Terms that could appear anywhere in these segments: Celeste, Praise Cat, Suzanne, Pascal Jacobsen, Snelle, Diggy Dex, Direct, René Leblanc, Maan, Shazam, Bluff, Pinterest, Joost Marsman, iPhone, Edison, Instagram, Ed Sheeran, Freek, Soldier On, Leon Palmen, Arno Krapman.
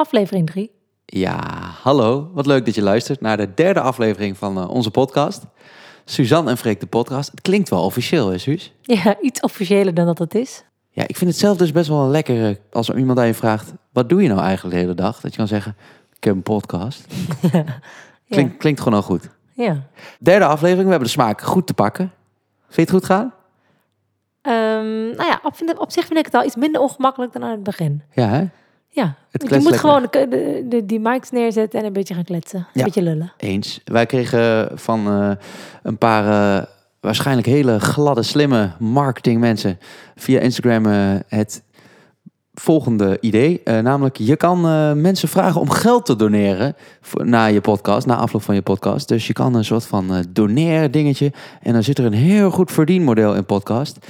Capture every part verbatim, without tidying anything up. aflevering drie. Ja, hallo. Wat leuk dat je luistert naar de derde aflevering van onze podcast. Suzanne en Freek de podcast. Het klinkt wel officieel, hè Suus? Ja, iets officiëler dan dat het is. Ja, ik vind het zelf dus best wel lekker als iemand aan je vraagt... wat doe je nou eigenlijk de hele dag? Dat je kan zeggen, ik heb een podcast. Ja. Klink, klinkt gewoon al goed. Ja. Derde aflevering, we hebben de smaak goed te pakken. Vind je het goed gaan? Um, nou ja, op, op zich vind ik het al iets minder ongemakkelijk dan aan het begin. Ja, hè? Ja, het je moet lekker. Gewoon de, de, de, die mics neerzetten en een beetje gaan kletsen. Een ja, beetje lullen. Eens. Wij kregen van uh, een paar uh, waarschijnlijk hele gladde, slimme marketingmensen... via Instagram uh, het volgende idee. Uh, namelijk, je kan uh, mensen vragen om geld te doneren... Voor, na je podcast, na afloop van je podcast. Dus je kan een soort van uh, doneer dingetje. En dan zit er een heel goed verdienmodel in podcast. Um,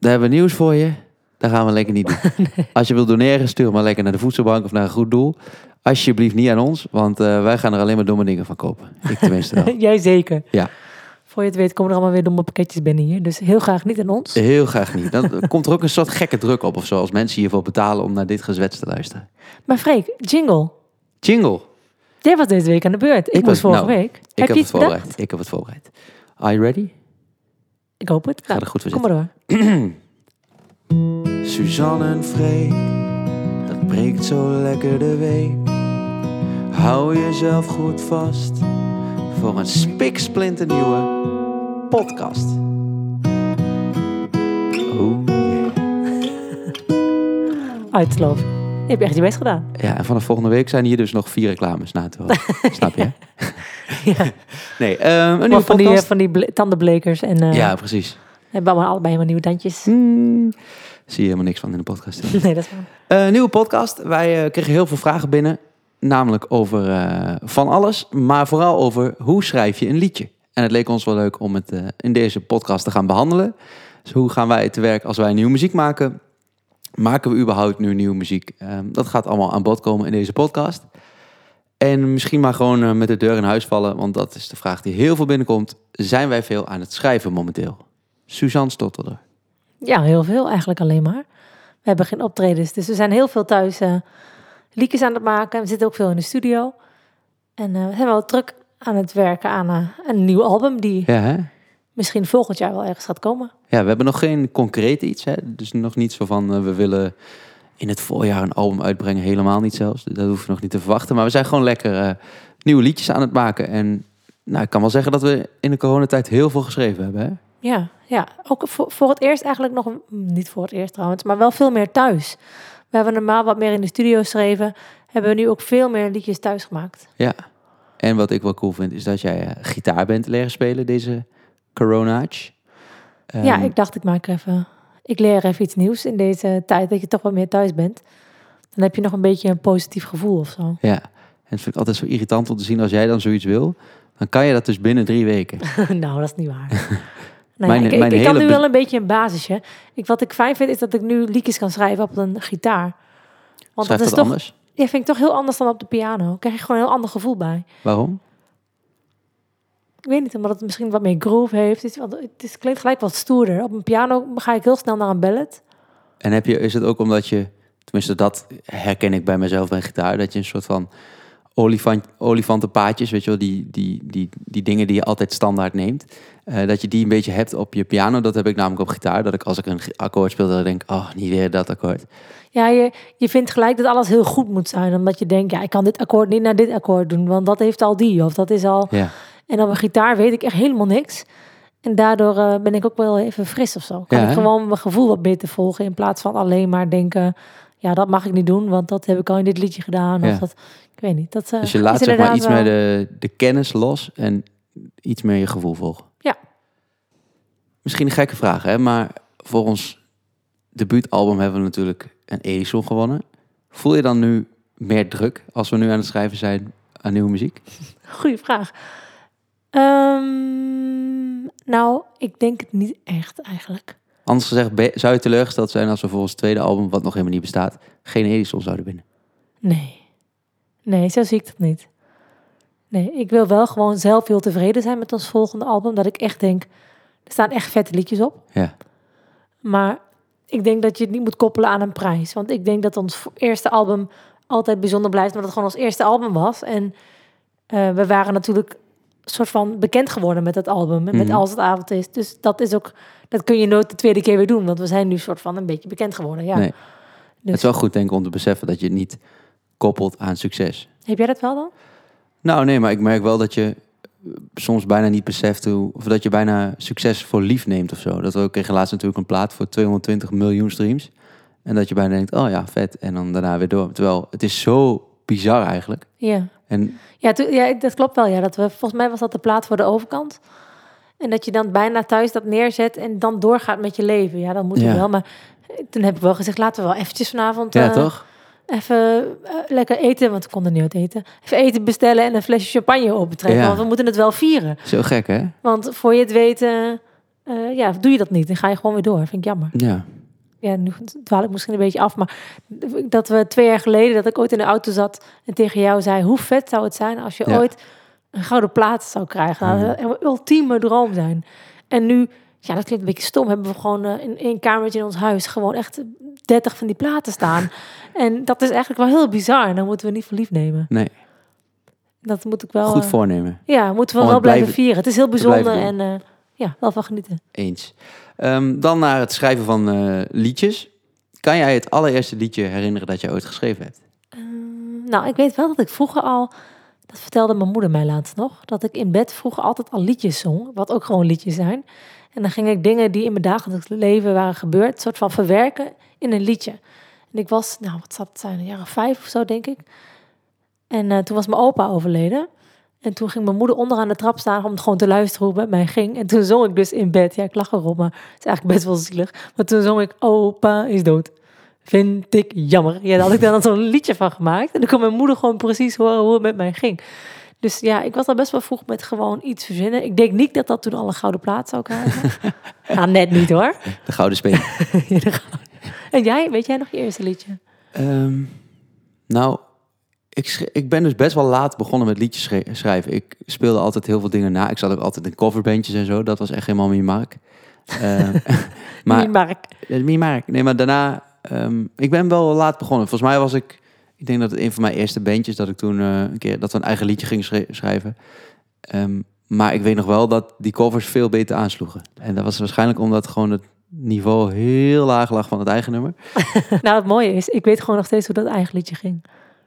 daar hebben we nieuws voor je. Dat gaan we lekker niet doen. Nee. Als je wilt doneren, stuur maar lekker naar de voedselbank of naar een goed doel. Alsjeblieft niet aan ons, want uh, wij gaan er alleen maar domme dingen van kopen. Ik tenminste wel. Jij zeker. Ja. Voor je het weet komen er allemaal weer domme pakketjes binnen hier. Dus heel graag niet aan ons. Heel graag niet. Dan komt er ook een soort gekke druk op of zo. Als mensen hiervoor betalen om naar dit gezwets te luisteren. Maar Freek, jingle. Jingle. Jij was deze week aan de beurt. Ik, ik was vorige nou, week. Ik heb, heb je het voorbereid. Ik heb het voorbereid. Are you ready? Ik hoop het. Ga nou, er goed voor zitten. Kom maar door. Suzanne en Freek, dat breekt zo lekker de week. Hou jezelf goed vast voor een spiksplinternieuwe podcast. Oh yeah. Uitsloof. Je hebt echt je best gedaan. Ja, en vanaf volgende week zijn hier dus nog vier reclames na te horen. Snap je? Ja. Ja. Nee, um, een nieuwe van podcast. Die, van die ble- tandenblekers. En, uh, ja, precies. We hebben allemaal allebei helemaal nieuwe tandjes. Mm. Zie je helemaal niks van in de podcast. Nee, dat is waar. Uh, nieuwe podcast. Wij uh, kregen heel veel vragen binnen. Namelijk over uh, van alles. Maar vooral over hoe schrijf je een liedje. En het leek ons wel leuk om het uh, in deze podcast te gaan behandelen. Dus hoe gaan wij te werk als wij nieuwe muziek maken? Maken we überhaupt nu nieuwe muziek? Uh, dat gaat allemaal aan bod komen in deze podcast. En misschien maar gewoon uh, met de deur in huis vallen. Want dat is de vraag die heel veel binnenkomt. Zijn wij veel aan het schrijven momenteel? Suzanne stotterde. Ja, heel veel eigenlijk alleen maar. We hebben geen optredens, dus we zijn heel veel thuis uh, liedjes aan het maken. We zitten ook veel in de studio. En uh, we zijn wel druk aan het werken aan uh, een nieuw album die ja, misschien volgend jaar wel ergens gaat komen. Ja, we hebben nog geen concreet iets. Hè? Dus nog niet zo van uh, we willen in het voorjaar een album uitbrengen. Helemaal niet zelfs. Dat hoef je nog niet te verwachten. Maar we zijn gewoon lekker uh, nieuwe liedjes aan het maken. En nou, ik kan wel zeggen dat we in de coronatijd heel veel geschreven hebben, hè? Ja, ja, ook voor, voor het eerst eigenlijk nog, niet voor het eerst trouwens, maar wel veel meer thuis. We hebben normaal wat meer in de studio geschreven, hebben we nu ook veel meer liedjes thuis gemaakt. Ja, en wat ik wel cool vind is dat jij uh, gitaar bent leren spelen, deze coronaatje. Um, ja, ik dacht ik maak even, ik leer even iets nieuws in deze tijd, dat je toch wat meer thuis bent. Dan heb je nog een beetje een positief gevoel of zo. Ja, en dat vind ik altijd zo irritant om te zien als jij dan zoiets wil, dan kan je dat dus binnen drie weken. Nou, dat is niet waar. Nou ja, mijn, ik, mijn ik, ik kan nu wel een beetje een basisje. Ik, wat ik fijn vind is dat ik nu liedjes kan schrijven op een gitaar. Want dat, dat is toch anders? Ja, vind ik toch heel anders dan op de piano. Ik krijg je gewoon een heel ander gevoel bij. Waarom? Ik weet niet, omdat het misschien wat meer groove heeft. Het, is, het, is, het klinkt gelijk wat stoerder. Op een piano ga ik heel snel naar een ballad. En heb je, is het ook omdat je... Tenminste, dat herken ik bij mezelf bij gitaar. Dat je een soort van olifant, olifantenpaadjes, weet je wel, die, die, die, die dingen die je altijd standaard neemt. Uh, dat je die een beetje hebt op je piano. Dat heb ik namelijk op gitaar. Dat ik als ik een akkoord speel, dat ik denk, oh, niet weer dat akkoord. Ja, je, je vindt gelijk dat alles heel goed moet zijn. Omdat je denkt, ja, ik kan dit akkoord niet naar dit akkoord doen. Want dat heeft al die, of dat is al... Ja. En op een gitaar weet ik echt helemaal niks. En daardoor uh, ben ik ook wel even fris of zo. Kan ja, ik gewoon mijn gevoel wat beter volgen. In plaats van alleen maar denken, ja, dat mag ik niet doen. Want dat heb ik al in dit liedje gedaan. Of ja, dat, ik weet niet. Dat, uh, dus je laat zeg maar iets wel... meer de, de kennis los. En iets meer je gevoel volgen. Ja. Misschien een gekke vraag, hè? Maar voor ons debuutalbum hebben we natuurlijk een Edison gewonnen. Voel je dan nu meer druk als we nu aan het schrijven zijn aan nieuwe muziek? Goeie vraag. Um, nou, ik denk het niet echt eigenlijk. Anders gezegd, be- zou je teleurgesteld zijn als we voor ons tweede album, wat nog helemaal niet bestaat, geen Edison zouden winnen? Nee. Nee, zo zie ik dat niet. Nee, ik wil wel gewoon zelf heel tevreden zijn met ons volgende album. Dat ik echt denk, er staan echt vette liedjes op. Ja. Maar ik denk dat je het niet moet koppelen aan een prijs. Want ik denk dat ons eerste album altijd bijzonder blijft, omdat het gewoon ons eerste album was. En uh, we waren natuurlijk soort van bekend geworden met dat album, met mm-hmm. Als het avond is. Dus dat is ook, dat kun je nooit de tweede keer weer doen, want we zijn nu soort van een beetje bekend geworden. Ja. Nee. Dus. Het is wel goed, denk ik, om te beseffen dat je het niet koppelt aan succes. Heb jij dat wel dan? Nou, nee, maar ik merk wel dat je soms bijna niet beseft hoe, of dat je bijna succes voor lief neemt of zo. Dat we ook kregen laatst natuurlijk een plaat voor tweehonderdtwintig miljoen streams. En dat je bijna denkt, oh ja, vet. En dan daarna weer door. Terwijl het is zo bizar eigenlijk. Ja, en... ja, to, ja dat klopt wel. Ja, dat we, volgens mij was dat de plaat voor de overkant. En dat je dan bijna thuis dat neerzet en dan doorgaat met je leven. Ja, dat moet je ja. wel. Maar toen heb ik wel gezegd, laten we wel eventjes vanavond... Ja, uh, toch? Even uh, lekker eten, want we konden niet uit eten. Even eten bestellen en een flesje champagne opentrekken. Ja. Want we moeten het wel vieren. Zo gek, hè? Want voor je het weten, uh, ja, doe je dat niet. Dan ga je gewoon weer door. Vind ik jammer. Ja. Ja, nu dwaal ik misschien een beetje af, maar dat we twee jaar geleden, dat ik ooit in de auto zat en tegen jou zei, hoe vet zou het zijn als je ja. ooit een gouden plaat zou krijgen. Nou, dat zou een ultieme droom zijn. En nu, ja, dat klinkt een beetje stom, hebben we gewoon uh, in één kamertje in ons huis gewoon echt dertig van die platen staan. En dat is eigenlijk wel heel bizar. En dan moeten we niet voor lief nemen. Nee. Dat moet ik wel... Goed voornemen. Uh, ja, moeten we wel blijven, blijven vieren. Het is heel bijzonder en uh, ja, wel van genieten. Eens. Um, dan naar het schrijven van uh, liedjes. Kan jij het allereerste liedje herinneren dat je ooit geschreven hebt? Uh, nou, ik weet wel dat ik vroeger al... Dat vertelde mijn moeder mij laatst nog. Dat ik in bed vroeger altijd al liedjes zong. Wat ook gewoon liedjes zijn. En dan ging ik dingen die in mijn dagelijks leven waren gebeurd... soort van verwerken in een liedje. En ik was, nou wat zat het zijn, een jaar of vijf of zo denk ik. En uh, toen was mijn opa overleden. En toen ging mijn moeder onderaan de trap staan... om gewoon te luisteren hoe het met mij ging. En toen zong ik dus in bed. Ja, ik lach erop, maar het is eigenlijk best wel zielig. Maar toen zong ik, opa is dood. Vind ik jammer. Ja, daar had ik dan zo'n liedje van gemaakt. En dan kon mijn moeder gewoon precies horen hoe het met mij ging. Dus ja, ik was al best wel vroeg met gewoon iets verzinnen. Ik denk niet dat dat toen al een gouden plaat zou krijgen. Nou, net niet hoor. De gouden speel. Ja, de gouden. En jij, weet jij nog je eerste liedje? Um, nou, ik, sch- ik ben dus best wel laat begonnen met liedjes schre- schrijven. Ik speelde altijd heel veel dingen na. Ik zat ook altijd in coverbandjes en zo. Dat was echt helemaal mijn mark. Uh, maar, mijn mark. Mijn mark. Nee, maar daarna... Um, ik ben wel laat begonnen. Volgens mij was ik... Ik denk dat het een van mijn eerste bandjes... dat ik toen uh, een keer dat we een eigen liedje ging schre- schrijven. Um, maar ik weet nog wel dat die covers veel beter aansloegen. En dat was waarschijnlijk omdat gewoon het niveau heel laag lag van het eigen nummer. Nou, het mooie is, ik weet gewoon nog steeds hoe dat eigen liedje ging.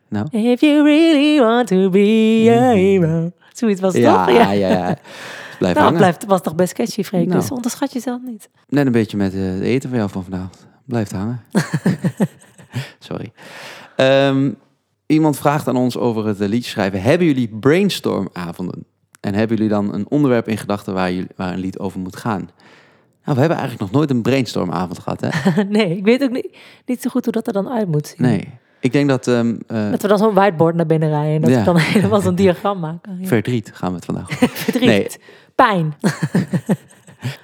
Nou. If you really want to be a hero. Zoiets was het ja, toch? Ja, ja, ja. Blijf nou, hangen. Het was toch best catchy, Freek. Nou. Dus onderschat jezelf niet. Net een beetje met uh, het eten van jou van vanavond. Blijft hangen. Sorry. Um, iemand vraagt aan ons over het liedje schrijven. Hebben jullie brainstormavonden? En hebben jullie dan een onderwerp in gedachten waar, jullie, waar een lied over moet gaan? Nou, we hebben eigenlijk nog nooit een brainstormavond gehad, hè? Nee, ik weet ook niet, niet zo goed hoe dat er dan uit moet zien. Nee, ik denk dat... Um, uh... Dat we dan zo'n whiteboard naar binnen rijden. En dat ja. we dan helemaal zo'n diagram maken. Ja. Verdriet gaan we het vandaag. Verdriet. Nee. Pijn.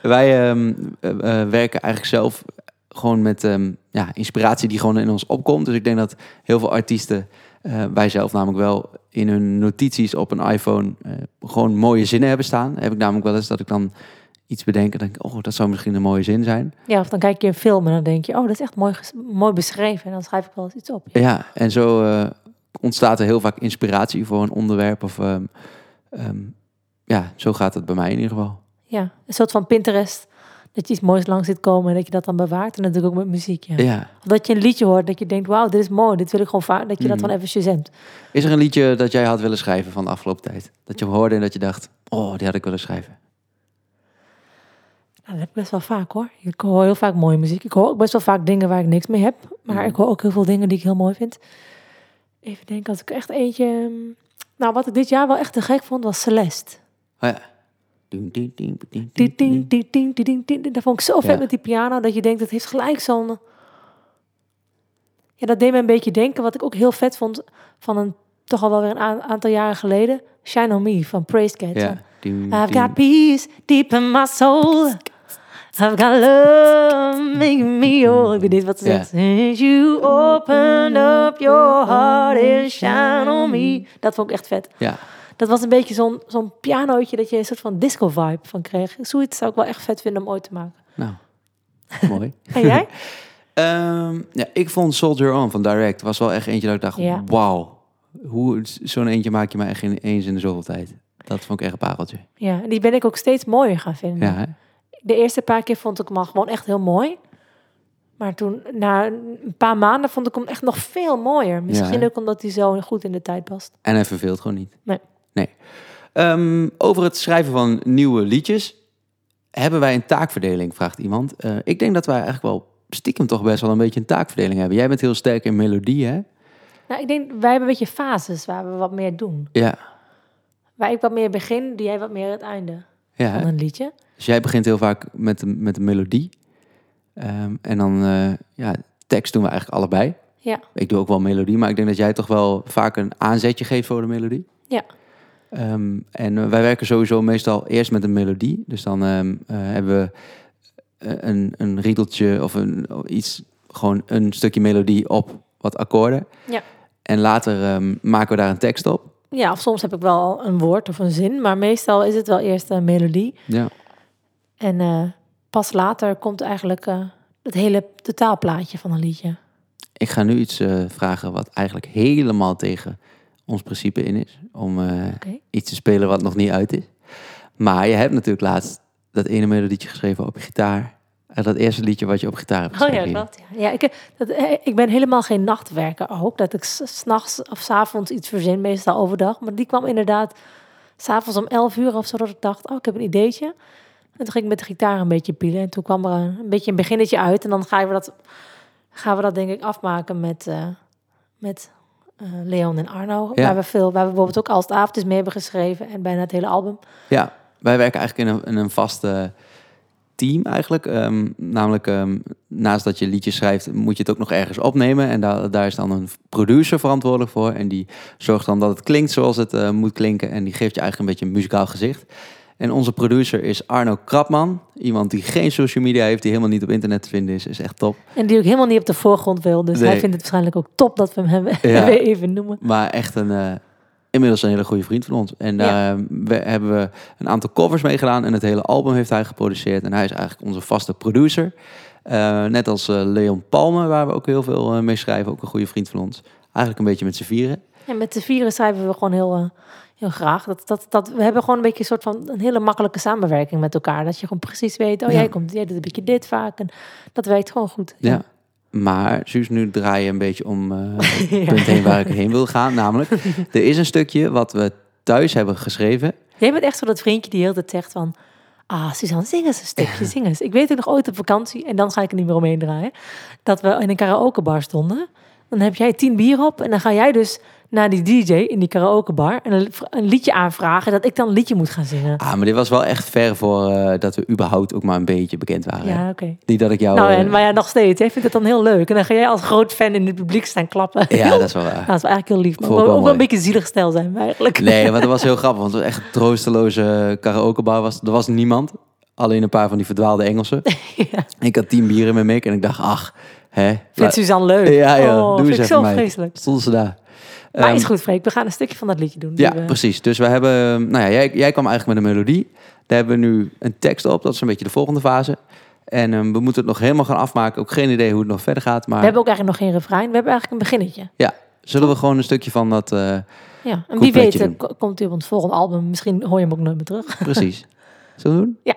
Wij um, uh, uh, werken eigenlijk zelf... Gewoon met um, ja, inspiratie die gewoon in ons opkomt. Dus ik denk dat heel veel artiesten, uh, wij zelf namelijk wel... in hun notities op een iPhone uh, gewoon mooie zinnen hebben staan. Heb ik namelijk wel eens dat ik dan iets bedenk... en denk oh, dat zou misschien een mooie zin zijn. Ja, of dan kijk je een film en dan denk je... oh, dat is echt mooi, mooi beschreven. En dan schrijf ik wel eens iets op. Ja, ja en zo uh, ontstaat er heel vaak inspiratie voor een onderwerp. Of um, um, ja, zo gaat het bij mij in ieder geval. Ja, een soort van Pinterest... Dat je iets moois langs ziet komen en dat je dat dan bewaart. En natuurlijk ook met muziek, ja. ja. Of dat je een liedje hoort, dat je denkt, wauw, dit is mooi. Dit wil ik gewoon vaak, dat je mm. dat gewoon even shazamt. Is er een liedje dat jij had willen schrijven van de afgelopen tijd? Dat je hem hoorde en dat je dacht, oh, die had ik willen schrijven. Nou, dat heb ik best wel vaak, hoor. Ik hoor heel vaak mooie muziek. Ik hoor ook best wel vaak dingen waar ik niks mee heb. Maar mm. ik hoor ook heel veel dingen die ik heel mooi vind. Even denken, als ik echt eentje... Nou, wat ik dit jaar wel echt te gek vond, was Celeste. Oh ja. Dat vond ik zo vet ja. met die piano dat je denkt, dat heeft gelijk zo'n... Ja, dat deed me een beetje denken. Wat ik ook heel vet vond van een toch al wel weer een aantal jaren geleden. Shine On Me van Praise Cat. Ja. I've got peace deep in my soul. I've got love making me all. Ik weet niet wat ze zegt. Since you open up your heart and shine on me. Dat vond ik echt vet. Ja. Dat was een beetje zo'n, zo'n pianootje dat je een soort van disco-vibe van kreeg. Zoiets zou ik wel echt vet vinden om ooit te maken. Nou, mooi. En jij? Um, ja, ik vond Soldier On van Direct was wel echt eentje dat ik dacht, ja. wauw. Hoe, zo'n eentje maak je maar echt eens in de zoveel tijd. Dat vond ik echt een pareltje. Ja, en die ben ik ook steeds mooier gaan vinden. Ja, hè? De eerste paar keer vond ik hem al gewoon echt heel mooi. Maar toen, na een paar maanden, vond ik hem echt nog veel mooier. Misschien ja, ook omdat hij zo goed in de tijd past. En hij verveelt gewoon niet. Nee. nee. Um, over het schrijven van nieuwe liedjes. Hebben wij een taakverdeling, vraagt iemand. Uh, ik denk dat wij eigenlijk wel stiekem toch best wel een beetje een taakverdeling hebben. Jij bent heel sterk in melodie, hè? Nou, ik denk, wij hebben een beetje fases waar we wat meer doen. Ja. Waar ik wat meer begin, doe jij wat meer het einde ja, van een liedje. Dus jij begint heel vaak met een, met een melodie. Um, en dan, uh, ja, tekst doen we eigenlijk allebei. Ja. Ik doe ook wel melodie, maar ik denk dat jij toch wel vaak een aanzetje geeft voor de melodie. Ja. Um, en wij werken sowieso meestal eerst met een melodie. Dus dan um, uh, hebben we een, een riedeltje of een, iets, gewoon een stukje melodie op wat akkoorden. Ja. En later um, maken we daar een tekst op. Ja, of soms heb ik wel een woord of een zin, maar meestal is het wel eerst een melodie. Ja. En uh, pas later komt eigenlijk uh, het hele totaalplaatje van een liedje. Ik ga nu iets uh, vragen wat eigenlijk helemaal tegen ons principe in is. Om uh, okay. iets te spelen wat nog niet uit is. Maar je hebt natuurlijk laatst dat ene melodietje geschreven op je gitaar. Uh, dat eerste liedje wat je op gitaar hebt geschreven. Oh ja, dat. Ja. Ja, ik, dat, ik ben helemaal geen nachtwerker ook. Dat ik 's nachts of 's avonds iets verzin, meestal overdag. Maar die kwam inderdaad 's avonds om elf uur of zo. Dat ik dacht, oh, ik heb een ideetje. En toen ging ik met de gitaar een beetje pielen. En toen kwam er een, een beetje een beginnetje uit. En dan gaan we dat, gaan we dat denk ik afmaken met, uh, met uh, Leon en Arno. Ja. Waar we veel, waar we bijvoorbeeld ook Als het avond is mee hebben geschreven. En bijna het hele album. Ja, wij werken eigenlijk in een, in een vaste team eigenlijk. Um, namelijk, um, naast dat je liedjes schrijft, moet je het ook nog ergens opnemen. En da- daar is dan een producer verantwoordelijk voor. En die zorgt dan dat het klinkt zoals het uh, moet klinken. En die geeft je eigenlijk een beetje een muzikaal gezicht. En onze producer is Arno Krapman. Iemand die geen social media heeft, die helemaal niet op internet te vinden is. Is echt top. En die ook helemaal niet op de voorgrond wil. Dus nee. Hij vindt het waarschijnlijk ook top dat we hem hebben ja. even noemen. Maar echt een, uh, inmiddels een hele goede vriend van ons. En daar uh, ja. hebben we een aantal covers mee gedaan. En het hele album heeft hij geproduceerd. En hij is eigenlijk onze vaste producer. Uh, net als uh, Leon Palmen, waar we ook heel veel uh, mee schrijven. Ook een goede vriend van ons. Eigenlijk een beetje met z'n vieren. En met z'n vieren schrijven we gewoon heel... Uh... Heel graag. Dat, dat, dat, we hebben gewoon een beetje een soort van een hele makkelijke samenwerking met elkaar. Dat je gewoon precies weet, oh ja. jij komt, jij doet een beetje dit vaak. En dat werkt gewoon goed. Ja, ja. Maar Suus, nu draai je een beetje om uh, het ja. punt heen waar ik heen wil gaan. Namelijk, er is een stukje wat we thuis hebben geschreven. Jij bent echt zo dat vriendje die heel tijd zegt van... Ah, Suzanne, zing eens een stukje, zing eens. Ik weet het nog ooit op vakantie, en dan ga ik er niet meer omheen draaien. Dat we in een karaokebar stonden. Dan heb jij tien bier op en dan ga jij dus... naar die D J in die karaokebar en een liedje aanvragen dat ik dan een liedje moet gaan zingen. Ah, maar dit was wel echt ver voor uh, dat we überhaupt ook maar een beetje bekend waren. Ja, oké. Okay. Niet dat ik jou... Nou, en, maar ja, nog steeds. Jij vindt het dan heel leuk. En dan ga jij als groot fan in het publiek staan klappen. Ja, dat is wel waar. Nou, dat is wel eigenlijk heel lief. Maar we ook wel mooi. Een beetje zielig stijl zijn we eigenlijk. Nee, want dat was heel grappig. Want het was echt een troosteloze karaokebar. Was, er was niemand. Alleen een paar van die verdwaalde Engelsen. Ja. Ik had tien bieren met me en ik dacht, ach, hè. Vindt Suzanne leuk? Ja, ja. Oh, doe vind ik zo mij. Vreselijk. Stonden ze daar. Maar um, is goed, Freek. We gaan een stukje van dat liedje doen. Ja, we... precies. Dus we hebben... Nou ja, jij, jij kwam eigenlijk met een melodie. Daar hebben we nu een tekst op. Dat is een beetje de volgende fase. En um, we moeten het nog helemaal gaan afmaken. Ook geen idee hoe het nog verder gaat. Maar... We hebben ook eigenlijk nog geen refrein. We hebben eigenlijk een beginnetje. Ja. Zullen we gewoon een stukje van dat... Uh, ja. En wie weet doen? Komt hij op ons volgende album. Misschien hoor je hem ook nooit meer terug. Precies. Zullen we doen? Ja.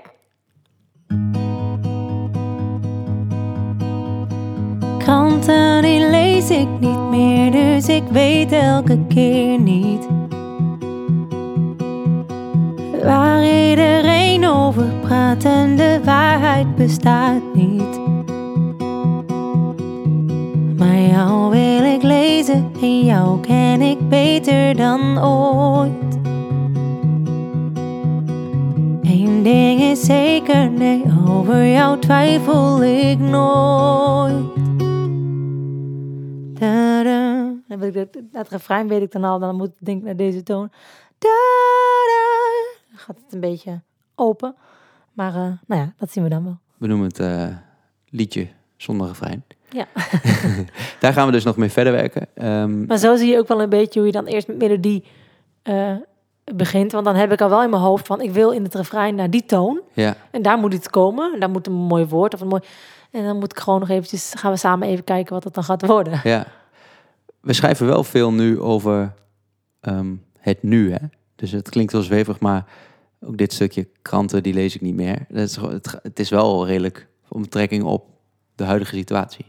Kranten die lees ik niet meer, dus ik weet elke keer niet waar iedereen over praat en de waarheid bestaat niet. Maar jou wil ik lezen en jou ken ik beter dan ooit. Eén ding is zeker, nee, over jou twijfel ik nooit. Da-da. Dan wil ik dat, dat refrein weet ik dan al, dan moet ik denk naar deze toon. Da-da. Dan gaat het een beetje open. Maar uh, nou ja, dat zien we dan wel. We noemen het uh, liedje zonder refrein. Ja. Daar gaan we dus nog mee verder werken. Um... Maar zo zie je ook wel een beetje hoe je dan eerst met melodie uh, begint. Want dan heb ik al wel in mijn hoofd van, ik wil in het refrein naar die toon. Ja. En daar moet iets komen. En daar moet een mooi woord of een mooi... En dan moet ik gewoon nog eventjes, gaan we samen even kijken wat het dan gaat worden. Ja. We schrijven wel veel nu over um, het nu, hè? Dus het klinkt wel zweverig, maar ook dit stukje kranten, die lees ik niet meer. Dat is, het, het is wel redelijk om betrekking op de huidige situatie.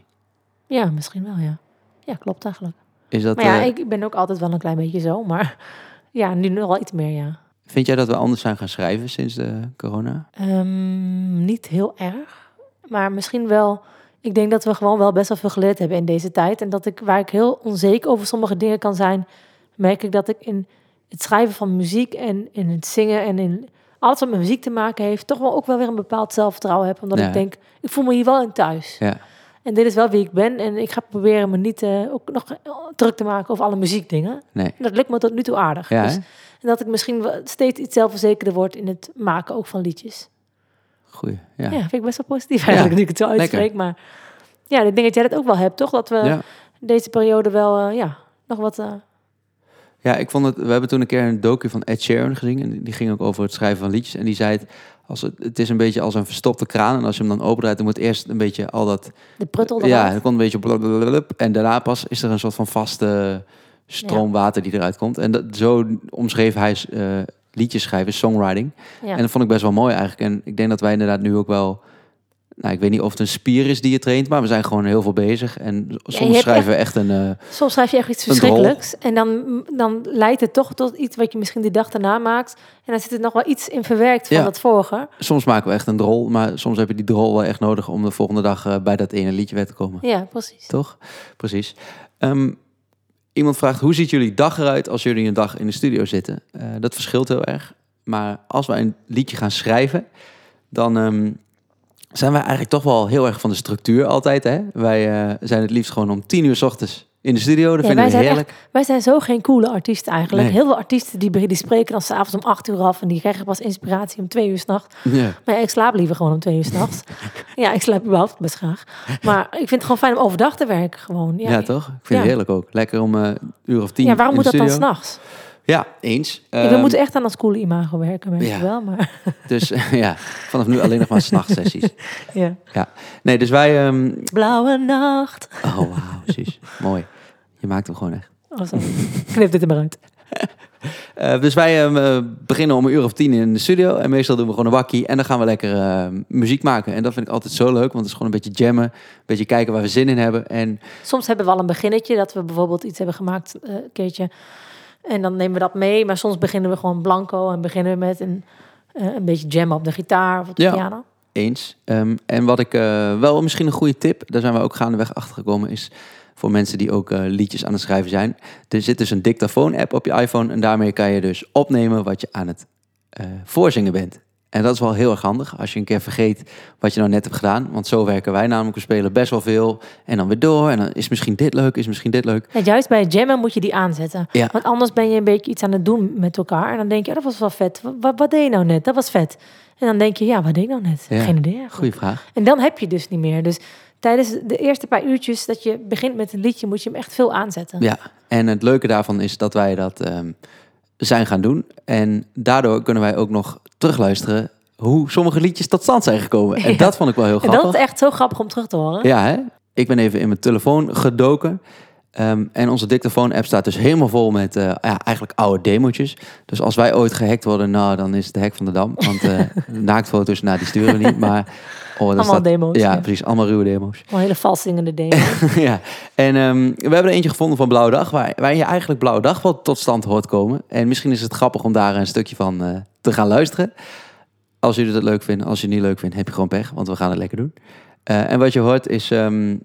Ja, misschien wel, ja. Ja, klopt eigenlijk. Is dat, maar ja, uh, ik ben ook altijd wel een klein beetje zo, maar ja, nu nog wel iets meer, ja. Vind jij dat we anders zijn gaan schrijven sinds de corona? Um, niet heel erg, maar misschien wel. Ik denk dat we gewoon wel best wel veel geleerd hebben in deze tijd. En dat ik, waar ik heel onzeker over sommige dingen kan zijn, merk ik dat ik in het schrijven van muziek en in het zingen en in alles wat met muziek te maken heeft, toch wel ook wel weer een bepaald zelfvertrouwen heb. Omdat ja. ik denk, ik voel me hier wel in thuis. Ja. En dit is wel wie ik ben. En ik ga proberen me niet uh, ook nog druk te maken over alle muziekdingen. Nee. Dat lukt me tot nu toe aardig. Ja, dus, en dat ik misschien steeds iets zelfverzekerder word in het maken ook van liedjes. Goeie, ja. Ja, vind ik best wel positief eigenlijk, ja, nu ik het zo uitspreek. Lekker. Maar ja, ik denk dat jij dat ook wel hebt, toch? Dat we ja. deze periode wel, uh, ja, nog wat... Uh... Ja, ik vond het... We hebben toen een keer een docu van Ed Sheeran gezien. En die ging ook over het schrijven van liedjes. En die zei het... Als het, het is een beetje als een verstopte kraan. En als je hem dan opendraait, dan moet eerst een beetje al dat... De pruttel eruit. Ja, dan komt een beetje... En daarna pas is er een soort van vaste stroom water die eruit komt. En dat, zo omschreef hij uh, liedjes schrijven, songwriting. Ja. En dat vond ik best wel mooi eigenlijk. En ik denk dat wij inderdaad nu ook wel... Nou, ik weet niet of het een spier is die je traint, maar we zijn gewoon heel veel bezig. En soms ja, schrijven we echt, echt een... Uh, soms schrijf je echt iets verschrikkelijks. En dan, dan leidt het toch tot iets wat je misschien de dag daarna maakt. En dan zit er nog wel iets in verwerkt van ja. dat vorige. Soms maken we echt een drol, maar soms heb je die drol wel echt nodig om de volgende dag uh, bij dat ene liedje weer te komen. Ja, precies. Toch? Precies. Um, iemand vraagt, hoe ziet jullie dag eruit als jullie een dag in de studio zitten? Uh, dat verschilt heel erg. Maar als wij een liedje gaan schrijven, dan... Um, zijn wij eigenlijk toch wel heel erg van de structuur altijd, hè? Wij uh, zijn het liefst gewoon om tien uur 's ochtends in de studio. Dat ja, vinden wij we heerlijk. Echt, wij zijn zo geen coole artiesten eigenlijk. Nee. Heel veel artiesten die, die spreken dan 's avonds om acht uur af en die krijgen pas inspiratie om twee uur 's nachts. Ja. Maar ja, ik slaap liever gewoon om twee uur 's nachts. Ja, ik slaap überhaupt best graag. Maar ik vind het gewoon fijn om overdag te werken gewoon. Ja, ja toch? Ik vind ja. het heerlijk ook. Lekker om uh, uur of tien. Ja, waarom in moet de dat dan 's nachts? Ja, eens. Ja, we um, moeten echt aan ons coole imago werken, merk je ja. wel. Maar. Dus ja, vanaf nu alleen nog maar 's nachtsessies. Ja. ja. Nee, dus wij... Um... Blauwe nacht. Oh, wauw, precies. Mooi. Je maakt hem gewoon echt. Oh, sorry. Knip dit er maar uit. uh, dus wij um, beginnen om een uur of tien in de studio. En meestal doen we gewoon een wakkie. En dan gaan we lekker uh, muziek maken. En dat vind ik altijd zo leuk. Want het is gewoon een beetje jammen. Een beetje kijken waar we zin in hebben. En... Soms hebben we al een beginnetje. Dat we bijvoorbeeld iets hebben gemaakt uh, een keertje... En dan nemen we dat mee. Maar soms beginnen we gewoon blanco. En beginnen we met een, een beetje jammen op de gitaar of op de ja, piano. Eens. Um, en wat ik uh, wel misschien een goede tip... Daar zijn we ook gaandeweg achter gekomen... is voor mensen die ook uh, liedjes aan het schrijven zijn. Er zit dus een dictafoon-app op je iPhone. En daarmee kan je dus opnemen wat je aan het uh, voorzingen bent. En dat is wel heel erg handig. Als je een keer vergeet wat je nou net hebt gedaan. Want zo werken wij namelijk. We spelen best wel veel. En dan weer door. En dan is misschien dit leuk, is misschien dit leuk. Ja, juist bij het jammen moet je die aanzetten. Ja. Want anders ben je een beetje iets aan het doen met elkaar. En dan denk je, oh, dat was wel vet. Wat, wat deed je nou net? Dat was vet. En dan denk je, ja, wat deed ik nou net? Ja. Geen idee. Eigenlijk. Goeie vraag. En dan heb je dus niet meer. Dus tijdens de eerste paar uurtjes dat je begint met een liedje... moet je hem echt veel aanzetten. Ja, en het leuke daarvan is dat wij dat... Um, zijn gaan doen. En daardoor kunnen wij ook nog terugluisteren hoe sommige liedjes tot stand zijn gekomen. En ja. dat vond ik wel heel grappig. Dat is echt zo grappig om terug te horen. Ja, hè? Ik ben even in mijn telefoon gedoken. Um, en onze dictafoon-app staat dus helemaal vol met uh, ja, eigenlijk oude demotjes. Dus als wij ooit gehackt worden, nou, dan is het de hek van de dam. Want uh, naaktfoto's, nou, die sturen we niet. Maar, oh, allemaal staat, demo's. Ja, ja, precies. Allemaal ruwe demo's. Allemaal hele vals zingende demo's. ja. En um, we hebben er eentje gevonden van Blauwe Dag, waar, waar je eigenlijk Blauwe Dag wel tot stand hoort komen. En misschien is het grappig om daar een stukje van uh, te gaan luisteren. Als jullie dat leuk vinden, als je het niet leuk vindt, heb je gewoon pech. Want we gaan het lekker doen. Uh, en wat je hoort is... Um, uh,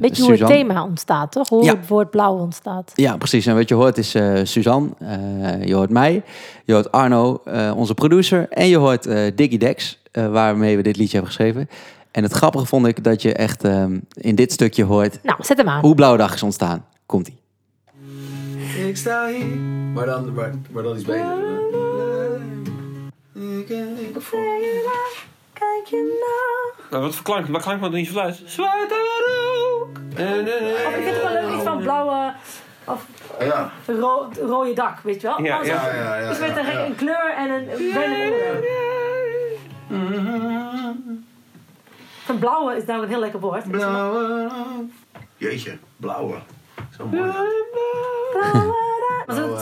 weet je hoe het thema ontstaat, toch? Hoe ja. het woord blauw ontstaat. Ja, precies. En wat je hoort is uh, Suzanne, uh, je hoort mij, je hoort Arno, uh, onze producer... en je hoort uh, Diggy Dex, uh, waarmee we dit liedje hebben geschreven. En het grappige vond ik dat je echt um, in dit stukje hoort... Nou, zet hem aan. Hoe Blauwe Dag is ontstaan. Komt-ie. Ik sta hier, maar dan, maar, maar dan iets beter. Ik heb Kijk je nou. Nou, wat voor klank? Wat klank maakt niet zo luid? Zwaait er ook. Of ik vind het wel leuk, iets van blauwe... Of ja. ro- rode dak, weet je wel? Ja, ja, ja, ja, ja. Dus met een, ja. een kleur en een... Ja, ja, ja. Van blauwe is namelijk een heel lekker woord. Blauwe. Jeetje, blauwe. Zo mooi.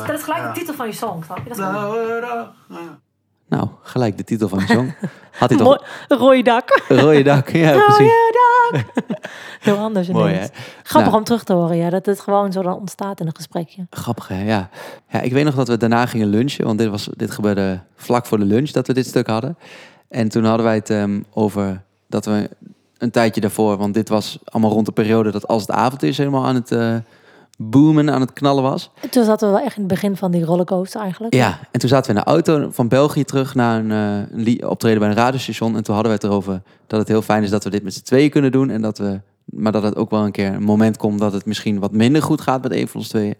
Dat is gelijk de titel van je song, snap je? Dat is blauwe. Nou, gelijk de titel van je song. Had hij toch... Rooie dak. Rooie dak, ja, precies. Rooie dak. Heel anders ineens. Mooi, grappig nou. Om terug te horen, ja. Dat het gewoon zo dan ontstaat in een gesprekje. Grappig, hè, ja. ja. Ik weet nog dat we daarna gingen lunchen. Want dit, was, dit gebeurde vlak voor de lunch dat we dit stuk hadden. En toen hadden wij het um, over dat we een tijdje daarvoor... Want dit was allemaal rond de periode dat als het avond is helemaal aan het... Uh, boomen, aan het knallen was. Toen zaten we wel echt in het begin van die rollercoaster eigenlijk. Ja, en toen zaten we in de auto van België terug... naar een, uh, een optreden bij een radiostation. En toen hadden we het erover dat het heel fijn is... dat we dit met z'n tweeën kunnen doen. En dat we, maar dat het ook wel een keer een moment komt... dat het misschien wat minder goed gaat met een van ons tweeën.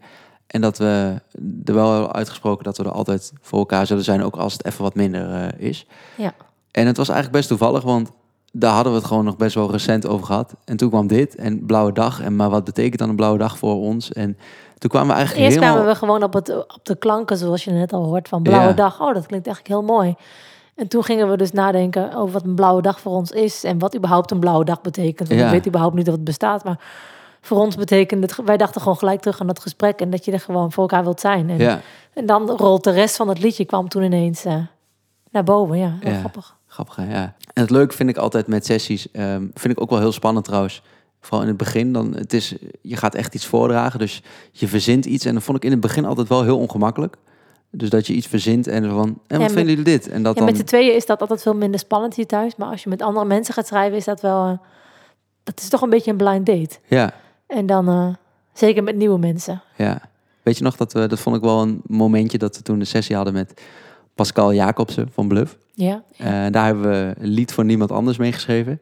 En dat we er wel uitgesproken... dat we er altijd voor elkaar zullen zijn... ook als het even wat minder uh, is. Ja. En het was eigenlijk best toevallig... want daar hadden we het gewoon nog best wel recent over gehad. En toen kwam dit en blauwe dag. En maar wat betekent dan een blauwe dag voor ons? En toen kwamen we eigenlijk Eerst helemaal... kwamen we gewoon op, het, op de klanken, zoals je net al hoort, van blauwe ja. dag. Oh, dat klinkt eigenlijk heel mooi. En toen gingen we dus nadenken over wat een blauwe dag voor ons is. En wat überhaupt een blauwe dag betekent. Want ja. Ik weet überhaupt niet of het bestaat. Maar voor ons betekent het... Wij dachten gewoon gelijk terug aan dat gesprek. En dat je er gewoon voor elkaar wilt zijn. En, ja. en dan rolt de rest van het liedje. Kwam toen ineens uh, naar boven. Ja, heel ja. grappig. Grappig, ja. En het leuke vind ik altijd met sessies... Um, vind ik ook wel heel spannend trouwens. Vooral in het begin. Dan, het is, je gaat echt iets voordragen, dus je verzint iets. En dat vond ik in het begin altijd wel heel ongemakkelijk. Dus dat je iets verzint en van... En wat ja, vinden met, jullie dit? En dat ja, dan... Met de tweeën is dat altijd veel minder spannend hier thuis. Maar als je met andere mensen gaat schrijven, is dat wel... Uh, dat is toch een beetje een blind date. Ja. En dan uh, zeker met nieuwe mensen. Ja. Weet je nog, dat, we, dat vond ik wel een momentje... dat we toen de sessie hadden met Pascal Jacobsen van Bluff. Ja, ja. Uh, daar hebben we een lied voor niemand anders mee geschreven.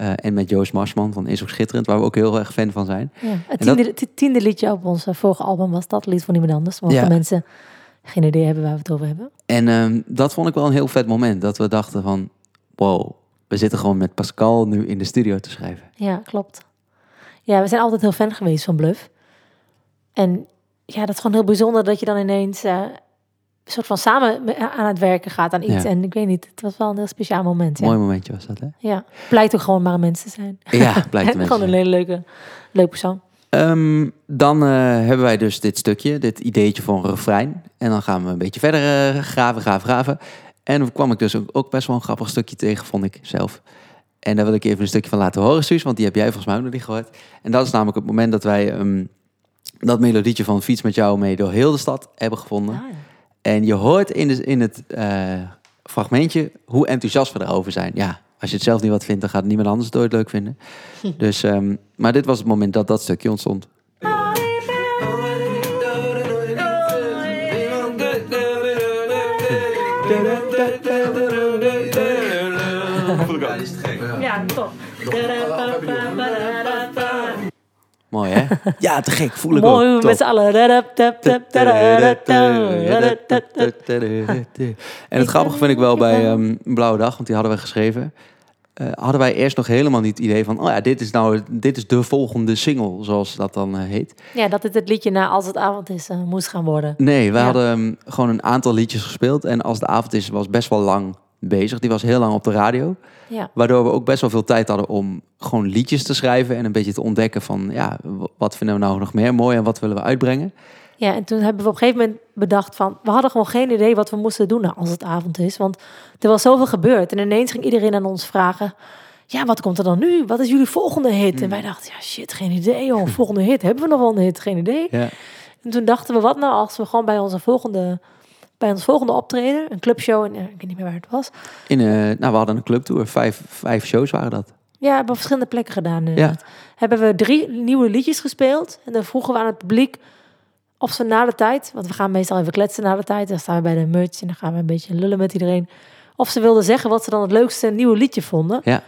Uh, en met Joost Marsman van Is ook Schitterend, waar we ook heel erg fan van zijn. Ja. Het tiende, dat... tiende liedje op ons uh, vorige album was dat lied voor niemand anders. Want ja. de mensen geen idee hebben waar we het over hebben. En um, dat vond ik wel een heel vet moment. Dat we dachten van, wow, we zitten gewoon met Pascal nu in de studio te schrijven. Ja, klopt. Ja, we zijn altijd heel fan geweest van Bluff. En ja, dat is gewoon heel bijzonder dat je dan ineens... Uh, een soort van samen aan het werken gaat aan iets. Ja. En ik weet niet, het was wel een heel speciaal moment. Ja. Mooi momentje was dat, hè? Ja, blijkt ook gewoon maar een mens te zijn. Ja, blijkt gewoon zijn. Een hele leuke, leuke persoon. Um, dan uh, hebben wij dus dit stukje, dit ideetje voor een refrein. En dan gaan we een beetje verder uh, graven, graven, graven. En dan kwam ik dus ook, ook best wel een grappig stukje tegen, vond ik zelf. En daar wil ik even een stukje van laten horen, Suus, want die heb jij volgens mij ook nog niet gehoord. En dat is namelijk het moment dat wij um, dat melodietje van Fiets met jou mee door heel de stad hebben gevonden. Ah, ja. En je hoort in, de, in het uh, fragmentje hoe enthousiast we erover zijn. Ja, als je het zelf niet wat vindt, dan gaat niemand anders het ooit leuk vinden. Dus, um, maar dit was het moment dat dat stukje ontstond. Ja, top. Mooi, hè? Ja, te gek. Voel ik mooi, ook. Mooi, met z'n allen. En het grappige vind ik wel bij um, Blauwe Dag, want die hadden we geschreven. Uh, hadden wij eerst nog helemaal niet het idee van... oh ja, dit is nou dit is de volgende single, zoals dat dan uh, heet. Ja, dat dit het liedje na Als het avond is uh, moest gaan worden. Nee, we ja. hadden um, gewoon een aantal liedjes gespeeld. En Als de avond is was best wel lang bezig. Die was heel lang op de radio. Ja. Waardoor we ook best wel veel tijd hadden om gewoon liedjes te schrijven. En een beetje te ontdekken van, ja, wat vinden we nou nog meer mooi en wat willen we uitbrengen. Ja, en toen hebben we op een gegeven moment bedacht van... we hadden gewoon geen idee wat we moesten doen nou, als het avond is. Want er was zoveel gebeurd. En ineens ging iedereen aan ons vragen... ja, wat komt er dan nu? Wat is jullie volgende hit? Mm. En wij dachten, ja, shit, geen idee, joh. Volgende hit, hebben we nog wel een hit? Geen idee. Ja. En toen dachten we, wat nou als we gewoon bij onze volgende... bij ons volgende optreden, een clubshow, en ik weet niet meer waar het was. In, uh, nou, we hadden een clubtour, vijf, vijf shows waren dat. Ja, hebben we verschillende plekken gedaan. Ja. Hebben we drie nieuwe liedjes gespeeld. En dan vroegen we aan het publiek of ze na de tijd, want we gaan meestal even kletsen na de tijd, dan staan we bij de merch en dan gaan we een beetje lullen met iedereen. Of ze wilden zeggen wat ze dan het leukste nieuwe liedje vonden. Ja.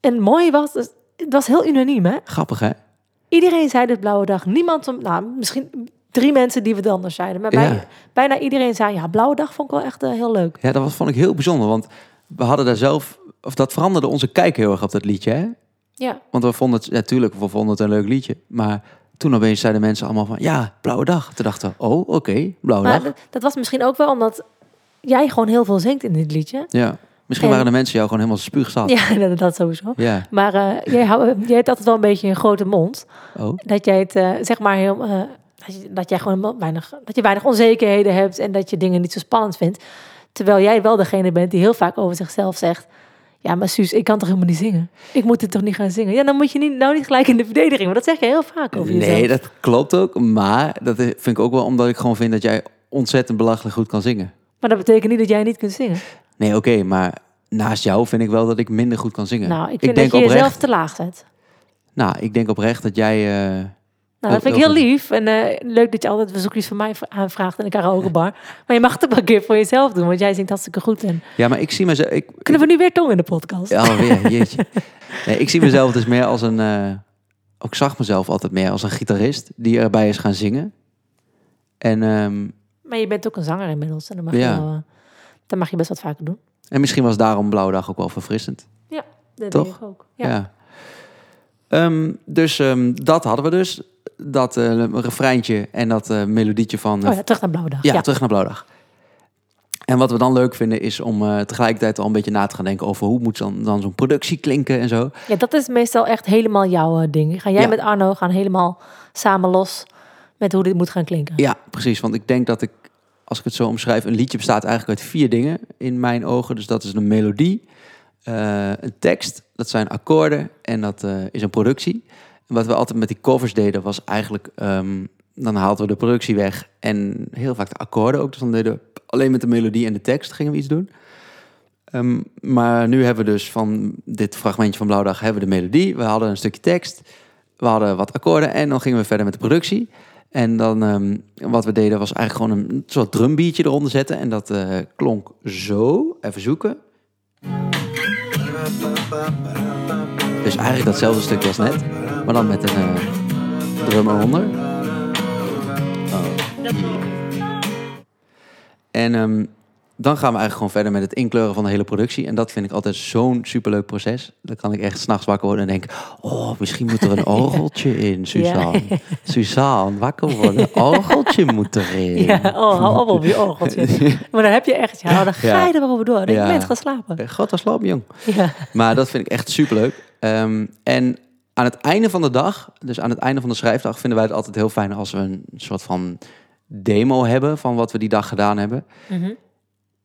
En mooi was, het was heel unaniem, hè? Grappig, hè? Iedereen zei dit Blauwe Dag. Niemand, om, nou, misschien... Drie mensen die we dan anders zeiden. Maar bij, ja. bijna iedereen zei, ja, Blauwe Dag vond ik wel echt uh, heel leuk. Ja, dat was, vond ik heel bijzonder. Want we hadden daar zelf... Of dat veranderde onze kijk heel erg op dat liedje, hè? Ja. Want we vonden het... Natuurlijk, ja, we vonden het een leuk liedje. Maar toen opeens zeiden mensen allemaal van... Ja, Blauwe Dag. Toen dachten we, oh, oké, okay, Blauwe maar Dag. Dat, dat was misschien ook wel omdat jij gewoon heel veel zingt in dit liedje. Ja. Misschien en... waren de mensen jou gewoon helemaal spuugzat. Ja, dat sowieso. Ja. Maar uh, jij, hou, jij hebt altijd wel een beetje een grote mond. Oh. Dat jij het, uh, zeg maar, heel... Uh, dat, je, dat jij gewoon weinig... Dat je weinig onzekerheden hebt en dat je dingen niet zo spannend vindt. Terwijl jij wel degene bent die heel vaak over zichzelf zegt... Ja, maar Suus, ik kan toch helemaal niet zingen? Ik moet het toch niet gaan zingen? Ja, dan moet je niet, nou niet gelijk in de verdediging. Want dat zeg je heel vaak over jezelf. Nee, dat klopt ook. Maar dat vind ik ook wel omdat ik gewoon vind dat jij ontzettend belachelijk goed kan zingen. Maar dat betekent niet dat jij niet kunt zingen. Nee, oké, okay, maar naast jou vind ik wel dat ik minder goed kan zingen. Nou, ik vind ik denk dat je oprecht, jezelf te laag zet. Nou, ik denk oprecht dat jij... Uh, nou, dat vind ik heel lief. En uh, leuk dat je altijd verzoekjes van mij aanvraagt in de karaokebar. Maar je mag het ook wel een keer voor jezelf doen, want jij zingt hartstikke goed. En... Ja, maar ik zie mezelf... Ik... Kunnen we nu weer tong in de podcast? Ja, alweer, jeetje. Nee, ik zie mezelf dus meer als een... Uh, ik zag mezelf altijd meer als een gitarist die erbij is gaan zingen. En... Um, maar je bent ook een zanger inmiddels. En dan mag, ja. je, wel, dan mag je best wat vaker doen. En misschien was daarom Blauwdag ook wel verfrissend. Ja, dat toch? Denk ik ook. Ja. Ja. Um, dus um, dat hadden we dus. Dat uh, refreintje en dat uh, melodietje van... Uh, oh ja, terug naar Blauwdag. Ja, ja, terug naar Blauwdag. En wat we dan leuk vinden is om uh, tegelijkertijd al een beetje na te gaan denken... over hoe moet dan, dan zo'n productie klinken en zo. Ja, dat is meestal echt helemaal jouw uh, ding. Ga jij ja. met Arno gaan helemaal samen los met hoe dit moet gaan klinken. Ja, precies. Want ik denk dat ik, als ik het zo omschrijf... een liedje bestaat eigenlijk uit vier dingen in mijn ogen. Dus dat is een melodie, uh, een tekst, dat zijn akkoorden en dat uh, is een productie... Wat we altijd met die covers deden was eigenlijk... Um, dan haalden we de productie weg en heel vaak de akkoorden ook. Dus dan deden we alleen met de melodie en de tekst gingen we iets doen. Um, maar nu hebben we dus van dit fragmentje van Blauwdag... hebben we de melodie, we hadden een stukje tekst... we hadden wat akkoorden en dan gingen we verder met de productie. En dan um, wat we deden was eigenlijk gewoon een soort drumbeatje eronder zetten... en dat uh, klonk zo, even zoeken... Dus eigenlijk datzelfde stukje als net, maar dan met een uh, drum eronder. Oh. En um, dan gaan we eigenlijk gewoon verder met het inkleuren van de hele productie. En dat vind ik altijd zo'n superleuk proces. Dan kan ik echt 's nachts wakker worden en denken... Oh, misschien moet er een orgeltje in, Suzanne. Ja. Suzanne, wakker worden. Een orgeltje moet erin. Ja, oh, hou op op je orgeltje. Maar dan heb je echt... Ja, dan ga je er maar over door. Ik ja. ben gaan slapen. God, dan slaap je, jong. Ja. Maar dat vind ik echt superleuk. Um, en aan het einde van de dag, dus aan het einde van de schrijfdag... vinden wij het altijd heel fijn als we een soort van demo hebben... van wat we die dag gedaan hebben... Mm-hmm.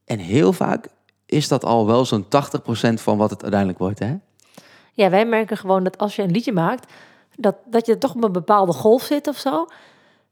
En heel vaak is dat al wel zo'n tachtig procent van wat het uiteindelijk wordt, hè? Ja, wij merken gewoon dat als je een liedje maakt... dat, dat je toch op een bepaalde golf zit of zo.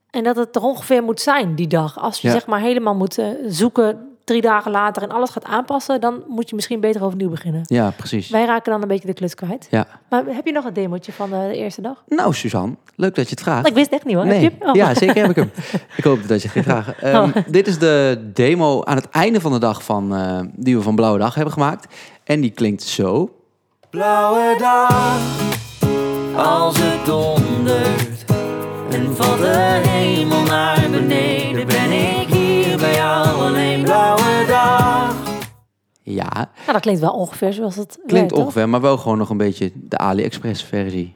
En dat het er ongeveer moet zijn die dag. Als je ja. zeg maar helemaal moet uh, zoeken drie dagen later... en alles gaat aanpassen, dan moet je misschien beter overnieuw beginnen. Ja, precies. Wij raken dan een beetje de klus kwijt. Ja. Maar heb je nog een demotje van uh, de eerste dag? Nou, Suzanne, leuk dat je het vraagt. Ik wist echt niet, hoor. Nee. Heb je hem? Oh. Ja, zeker heb ik hem. Ik hoop dat je het gaat vragen. Um, oh. Dit is de demo aan het einde van de dag van, uh, die we van Blauwe Dag hebben gemaakt. En die klinkt zo. Blauwe dag, als het dondert... en van de hemel naar beneden ben ik hier bij jou alleen. Blauwe dag. Ja. Nou, dat klinkt wel ongeveer zoals het klinkt werkt, ongeveer, toch? Maar wel gewoon nog een beetje de AliExpress-versie.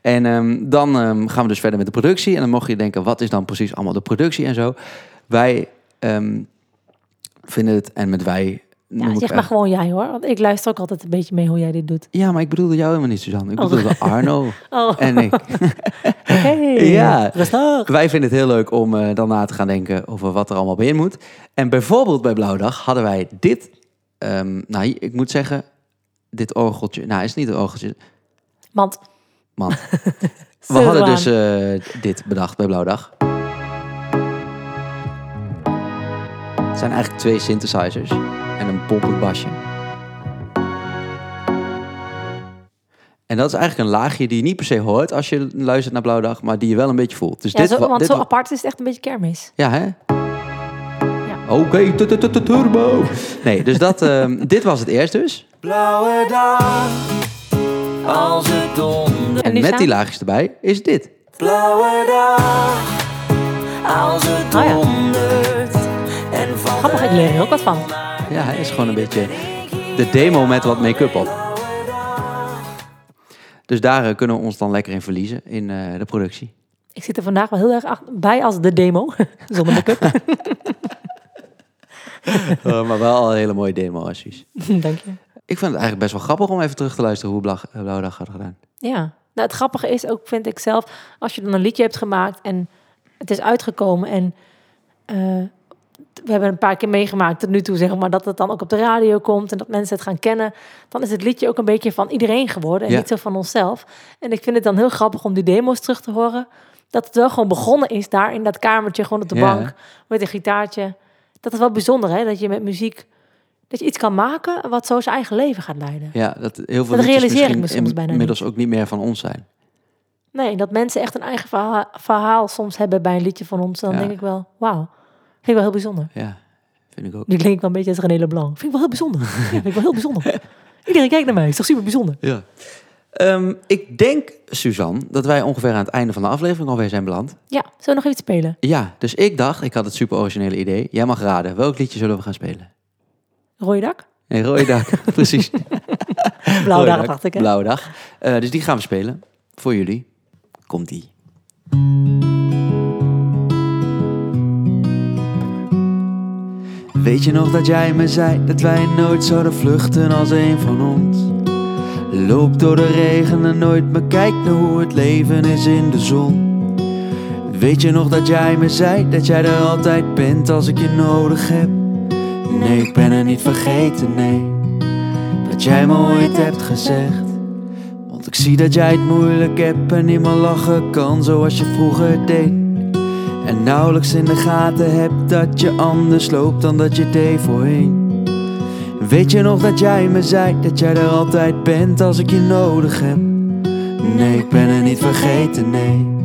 En um, dan um, gaan we dus verder met de productie. En dan mocht je denken, wat is dan precies allemaal de productie en zo? Wij um, vinden het, en met wij... Ja, zeg maar echt... gewoon jij, hoor. Want ik luister ook altijd een beetje mee hoe jij dit doet. Ja, maar ik bedoelde jou helemaal niet, Suzanne. Ik oh. bedoelde Arno oh. en ik. Hey, ja. Rustig. Wij vinden het heel leuk om uh, dan na te gaan denken over wat er allemaal bij in moet. En bijvoorbeeld bij Blauwdag hadden wij dit. Um, nou, ik moet zeggen, dit orgeltje. Nou, is het niet een orgeltje. Mand. Mand. We hadden dus uh, dit bedacht bij Blauwdag. Het zijn eigenlijk twee synthesizers. En een pompend basje. En dat is eigenlijk een laagje die je niet per se hoort... als je luistert naar Blauwdag, maar die je wel een beetje voelt. Dus ja, dit, zo, want dit zo apart is het echt een beetje kermis. Ja, hè? Ja. Oké, turbo. Nee, dus dat, um, dit was het eerst dus. Blauwe dag, als het donder... En met die laagjes erbij is dit. Blauwe dag, als het dondert... Grappig, ik leer er ook wat van. Ja, het is gewoon een beetje de demo met wat make-up op. Dus daar uh, kunnen we ons dan lekker in verliezen, in uh, de productie. Ik zit er vandaag wel heel erg bij als de demo, zonder make-up. uh, maar wel al hele mooie demo-acties. Dank je. Ik vind het eigenlijk best wel grappig om even terug te luisteren hoe Blauwdag had gedaan. Ja, nou, het grappige is ook, vind ik zelf, als je dan een liedje hebt gemaakt en het is uitgekomen en uh, we hebben een paar keer meegemaakt tot nu toe, zeg maar, dat het dan ook op de radio komt en dat mensen het gaan kennen, dan is het liedje ook een beetje van iedereen geworden en ja. niet zo van onszelf. En ik vind het dan heel grappig om die demo's terug te horen, dat het wel gewoon begonnen is daar in dat kamertje, gewoon op de ja. bank met een gitaartje. Dat is wel bijzonder, hè, dat je met muziek dat je iets kan maken wat zo zijn eigen leven gaat leiden. Ja, dat heel veel dat realiseer ik me soms bijna inmiddels niet. Ook niet meer van ons zijn. Nee, dat mensen echt een eigen verhaal, verhaal soms hebben bij een liedje van ons. Dan ja. denk ik wel, wauw, vind ik wel heel bijzonder. Ja, vind ik ook. Die klinkt wel een beetje als René Leblanc. Vind ik wel heel bijzonder. Ja, vind ik wel heel bijzonder. Iedereen kijkt naar mij, is toch super bijzonder. Ja. Um, ik denk, Suzanne, dat wij ongeveer aan het einde van de aflevering alweer zijn beland. Ja, zullen we nog even spelen? Ja, dus ik dacht, ik had het super originele idee. Jij mag raden, welk liedje zullen we gaan spelen? Rooie dak? Nee, rooie dak, precies. Blauwe dag, dacht ik. Hè? Blauwe dag. Uh, dus die gaan we spelen voor jullie. Komt-ie. Weet je nog dat jij me zei dat wij nooit zouden vluchten als een van ons? Loop door de regen en nooit meer kijkt naar hoe het leven is in de zon. Weet je nog dat jij me zei dat jij er altijd bent als ik je nodig heb? Nee, ik ben er niet vergeten, nee, wat jij me ooit hebt gezegd. Want ik zie dat jij het moeilijk hebt en niet meer lachen kan zoals je vroeger deed. En nauwelijks in de gaten hebt dat je anders loopt dan dat je deed voorheen. Weet je nog dat jij me zei dat jij er altijd bent als ik je nodig heb? Nee, ik ben er niet vergeten, nee,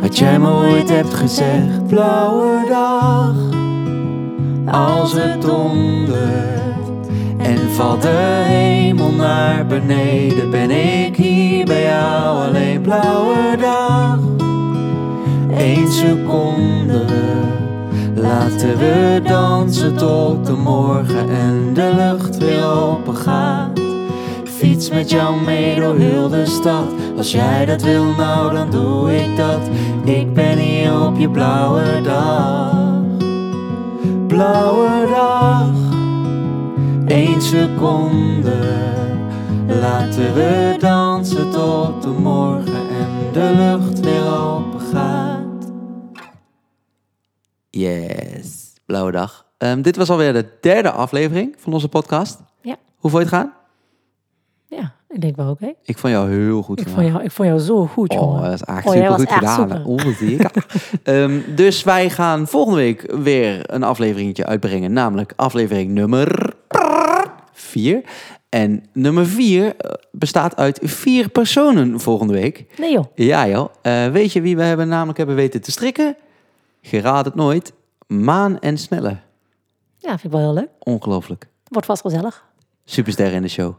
wat jij me ooit hebt gezegd. Blauwe dag, als het dondert en valt de hemel naar beneden, ben ik hier bij jou alleen. Blauwe dag, één seconde, laten we dansen tot de morgen en de lucht weer open gaat. Fiets met jou mee door heel de stad, als jij dat wil, nou dan doe ik dat. Ik ben hier op je blauwe dag. Blauwe dag, één seconde, laten we dansen tot de morgen en de lucht weer open gaat. Yes, blauwe dag. Um, dit was alweer de derde aflevering van onze podcast. Ja. Hoe vond je het gaan? Ja, ik denk wel oké. Okay. Ik vond jou heel goed. Ik vond jou, ik vond jou zo goed, jongen. Oh, dat is eigenlijk oh, super goed gedaan. Oh, um, dus wij gaan volgende week weer een afleveringetje uitbrengen. Namelijk aflevering nummer vier. En nummer vier bestaat uit vier personen volgende week. Nee joh. Ja joh. Uh, weet je wie we hebben namelijk hebben weten te strikken? Geraad het nooit. Maan en Snelle. Ja, vind ik wel heel leuk. Ongelooflijk. Wordt vast gezellig. Supersterren in de show.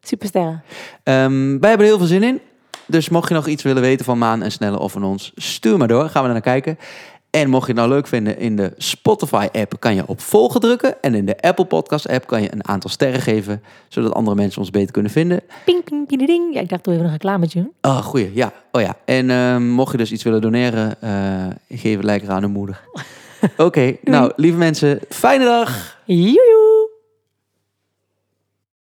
Supersterren. Um, wij hebben er heel veel zin in. Dus mocht je nog iets willen weten van Maan en Snelle of van ons, stuur maar door. Gaan we er naar kijken. En mocht je het nou leuk vinden, in de Spotify-app kan je op volgen drukken. En in de Apple Podcast-app kan je een aantal sterren geven, zodat andere mensen ons beter kunnen vinden. Ping, ping, ping, ding. Ja, ik dacht, doe even een reclametje. Oh, goeie. Ja. Oh ja. En uh, mocht je dus iets willen doneren, uh, geef het lekker aan de moeder. Oké. Okay, nou, lieve mensen, fijne dag. Joejoe.